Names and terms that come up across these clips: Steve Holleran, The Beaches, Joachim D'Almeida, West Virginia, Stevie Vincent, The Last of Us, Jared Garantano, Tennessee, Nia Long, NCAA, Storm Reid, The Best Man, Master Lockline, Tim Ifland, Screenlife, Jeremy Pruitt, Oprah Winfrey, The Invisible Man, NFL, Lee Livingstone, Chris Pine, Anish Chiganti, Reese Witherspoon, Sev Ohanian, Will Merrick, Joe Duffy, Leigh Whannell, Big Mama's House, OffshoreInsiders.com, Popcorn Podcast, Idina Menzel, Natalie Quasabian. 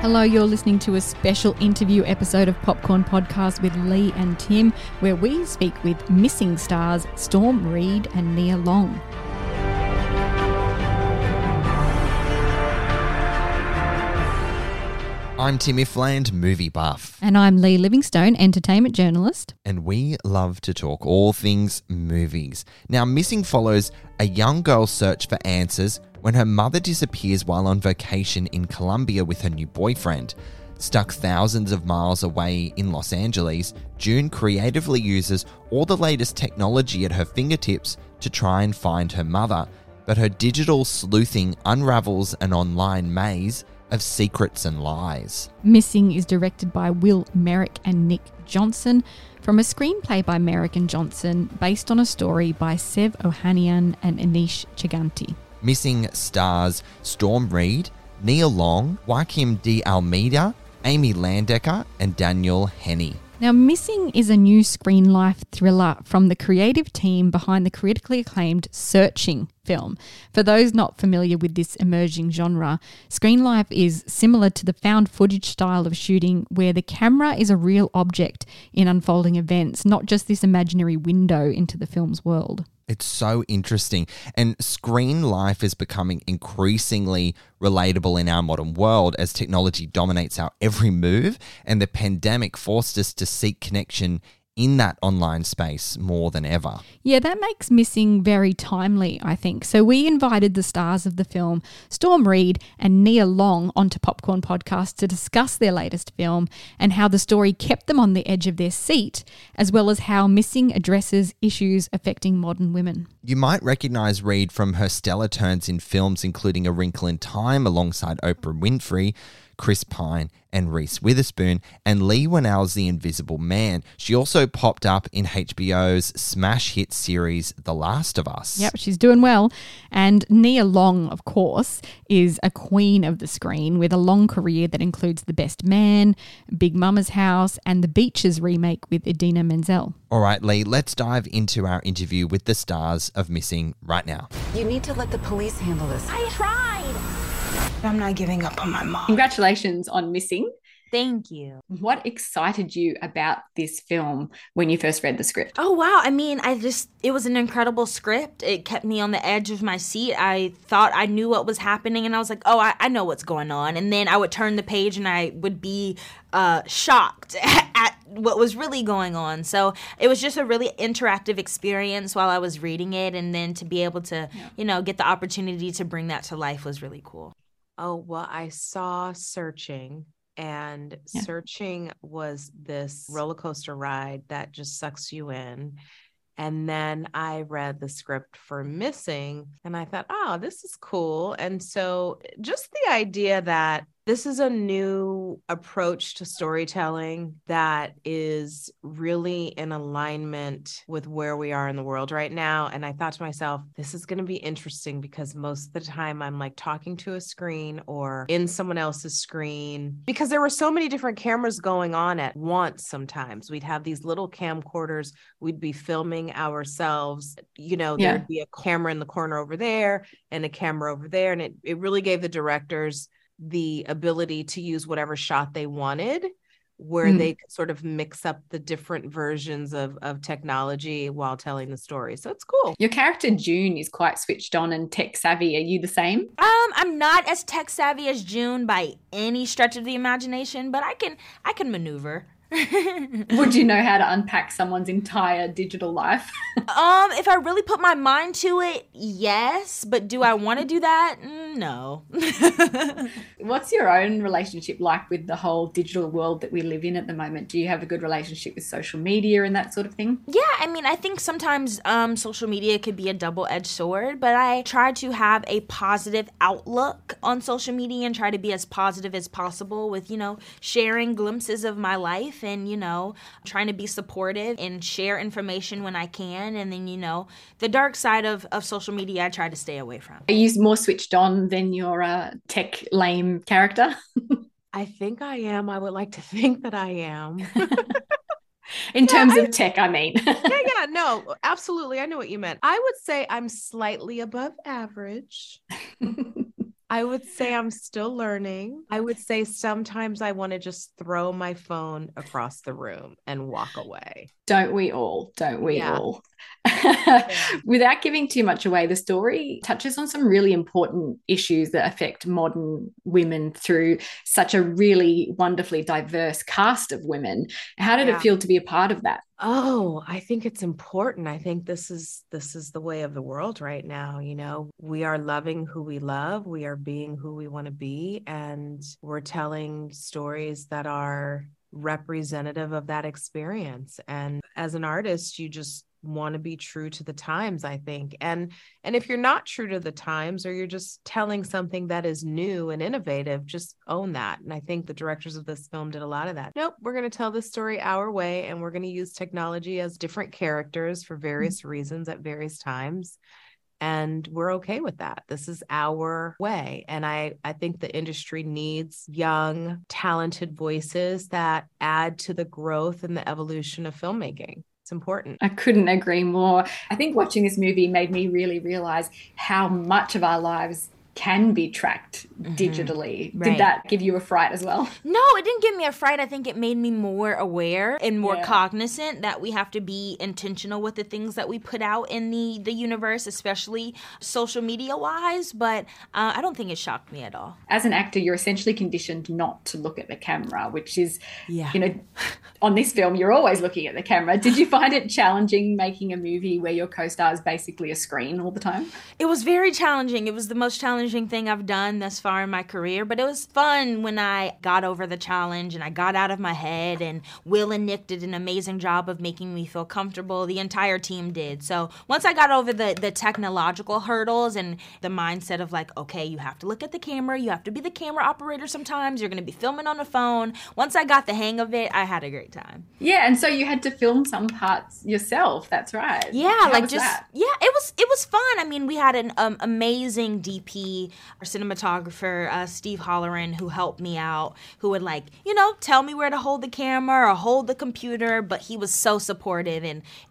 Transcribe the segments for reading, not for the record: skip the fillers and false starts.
Hello, you're listening to a special interview episode of Popcorn Podcast with Lee and Tim, where we speak with Missing stars Storm Reid and Nia Long. I'm Tim Ifland, movie buff. And I'm Lee Livingstone, entertainment journalist. And we love to talk all things movies. Now, Missing follows a young girl's search for answers when her mother disappears while on vacation in Colombia with her new boyfriend. Stuck thousands of miles away in Los Angeles, June creatively uses all the latest technology at her fingertips to try and find her mother, but her digital sleuthing unravels an online maze of secrets and lies. Missing is directed by Will Merrick and Nick Johnson, from a screenplay by Merrick and Johnson based on a story by Sev Ohanian and Anish Chiganti. Missing stars Storm Reid, Nia Long, Joachim D'Almeida, Amy Landecker and Daniel Henney. Now, Missing is a new Screenlife thriller from the creative team behind the critically acclaimed Searching film. For those not familiar with this emerging genre, Screenlife is similar to the found footage style of shooting where the camera is a real object in unfolding events, not just this imaginary window into the film's world. It's so interesting, and Screenlife is becoming increasingly relatable in our modern world as technology dominates our every move, and the pandemic forced us to seek connection in that online space more than ever. Yeah, that makes Missing very timely, I think. So we invited the stars of the film, Storm Reid and Nia Long, onto Popcorn Podcast to discuss their latest film and how the story kept them on the edge of their seat, as well as how Missing addresses issues affecting modern women. You might recognise Reid from her stellar turns in films including A Wrinkle in Time alongside Oprah Winfrey, Chris Pine and Reese Witherspoon, and Leigh Whannell's The Invisible Man. She also popped up in HBO's smash hit series The Last of Us. Yep, she's doing well. And Nia Long, of course, is a queen of the screen with a long career that includes The Best Man, Big Mama's House and The Beaches remake with Idina Menzel. All right, Lee, let's dive into our interview with the stars of Missing right now. You need to let the police handle this. I tried. I'm not giving up on my mom. Congratulations on Missing. Thank you. What excited you about this film when you first read the script? Oh, wow. I mean, it was an incredible script. It kept me on the edge of my seat. I thought I knew what was happening and I was like, oh, I know what's going on. And then I would turn the page and I would be shocked at what was really going on. So it was just a really interactive experience while I was reading it. And then to be able to, get the opportunity to bring that to life was really cool. Oh, well, I saw Searching. And Searching was this roller coaster ride that just sucks you in And then I read the script for Missing and I thought, oh, this is cool. And so just the idea that this is a new approach to storytelling that is really in alignment with where we are in the world right now. And I thought to myself, this is going to be interesting because most of the time I'm like talking to a screen or in someone else's screen because there were so many different cameras going on at once. Sometimes we'd have these little camcorders. We'd be filming ourselves. You know, there'd be a camera in the corner over there and a camera over there. And it really gave the directors the ability to use whatever shot they wanted, where they could sort of mix up the different versions of technology while telling the story. So it's cool. Your character June is quite switched on and tech savvy. Are you the same? I'm not as tech savvy as June by any stretch of the imagination, but I can maneuver. Would you know how to unpack someone's entire digital life? If I really put my mind to it, yes. But do I want to do that? No. What's your own relationship like with the whole digital world that we live in at the moment? Do you have a good relationship with social media and that sort of thing? Yeah, I mean, I think sometimes social media could be a double-edged sword, but I try to have a positive outlook on social media and try to be as positive as possible with, you know, sharing glimpses of my life. And, you know, trying to be supportive and share information when I can. And then, you know, the dark side of social media, I try to stay away from. Are you more switched on than your tech lame character? I think I am. I would like to think that I am. In terms of tech, I mean. Yeah, no, absolutely. I know what you meant. I would say I'm slightly above average. I would say I'm still learning. I would say sometimes I want to just throw my phone across the room and walk away. Don't we all? Don't we all? Without giving too much away, the story touches on some really important issues that affect modern women through such a really wonderfully diverse cast of women. How did it feel to be a part of that? Oh, I think it's important. I think this is the way of the world right now. You know, we are loving who we love. We are being who we want to be. And we're telling stories that are representative of that experience. And as an artist, you just want to be true to the times, I think. And if you're not true to the times, or you're just telling something that is new and innovative, just own that. And I think the directors of this film did a lot of that. Nope, we're going to tell this story our way, and we're going to use technology as different characters for various reasons at various times. And we're okay with that. This is our way. And I think the industry needs young, talented voices that add to the growth and the evolution of filmmaking. It's important. I couldn't agree more. I think watching this movie made me really realize how much of our lives can be tracked digitally. Right. Did that give you a fright as well? No, it didn't give me a fright. I think it made me more aware and more cognizant that we have to be intentional with the things that we put out in the universe, especially social media wise. But I don't think it shocked me at all. As an actor, you're essentially conditioned not to look at the camera, which is, you know, on this film, you're always looking at the camera. Did you find it challenging making a movie where your co-star is basically a screen all the time? It was very challenging. It was the most challenging thing I've done thus far in my career, but it was fun when I got over the challenge and I got out of my head, and Will and Nick did an amazing job of making me feel comfortable. The entire team did. So once I got over the technological hurdles and the mindset of like, okay, you have to look at the camera, you have to be the camera operator sometimes, you're going to be filming on the phone. Once I got the hang of it, I had a great time. Yeah, and so you had to film some parts yourself, that's right. Yeah, it was fun. I mean, we had an amazing DP, our cinematographer, Steve Holleran, who helped me out, who would like, you know, tell me where to hold the camera or hold the computer, but he was so supportive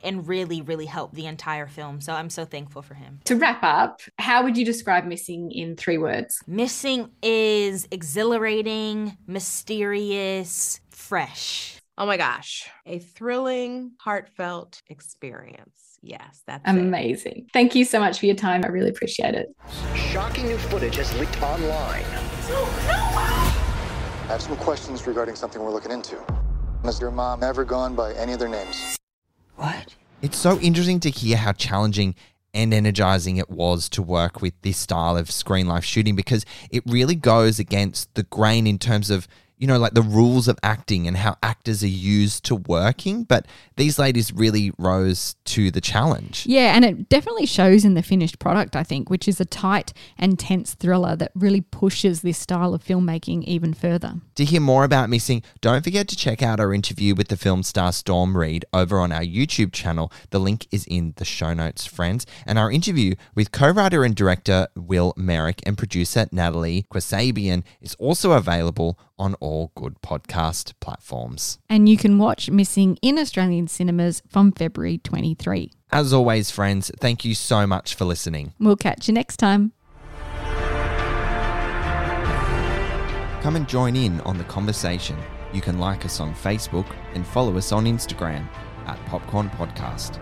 and really, really helped the entire film. So I'm so thankful for him. To wrap up, how would you describe Missing in 3 words? Missing is exhilarating, mysterious, fresh. Oh my gosh. A thrilling, heartfelt experience. Yes, that's amazing. It. Thank you so much for your time. I really appreciate it. Shocking new footage has leaked online. I have some questions regarding something we're looking into. Has your mom ever gone by any of their names? What? It's so interesting to hear how challenging and energizing it was to work with this style of Screenlife shooting, because it really goes against the grain in terms of you know, like the rules of acting and how actors are used to working. But these ladies really rose to the challenge. Yeah, and it definitely shows in the finished product, I think, which is a tight and tense thriller that really pushes this style of filmmaking even further. To hear more about Missing, don't forget to check out our interview with the film star Storm Reid over on our YouTube channel. The link is in the show notes, friends. And our interview with co-writer and director Will Merrick and producer Natalie Quasabian is also available on all good podcast platforms. And you can watch Missing in Australian cinemas from February 23. As always, friends, thank you so much for listening. We'll catch you next time. Come and join in on the conversation. You can like us on Facebook and follow us on Instagram at Popcorn Podcast.